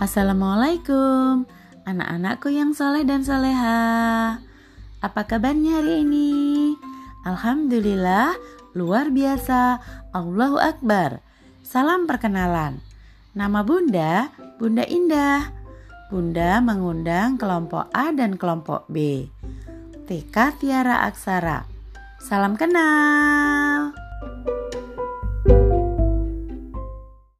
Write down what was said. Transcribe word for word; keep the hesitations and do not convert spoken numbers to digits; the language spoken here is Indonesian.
Assalamualaikum anak-anakku yang soleh dan soleha. Apa kabarnya hari ini? Alhamdulillah, luar biasa. Allahu Akbar. Salam perkenalan. Nama Bunda, Bunda Indah. Bunda mengundang kelompok A dan kelompok B T K Tiara Aksara. Salam kenal.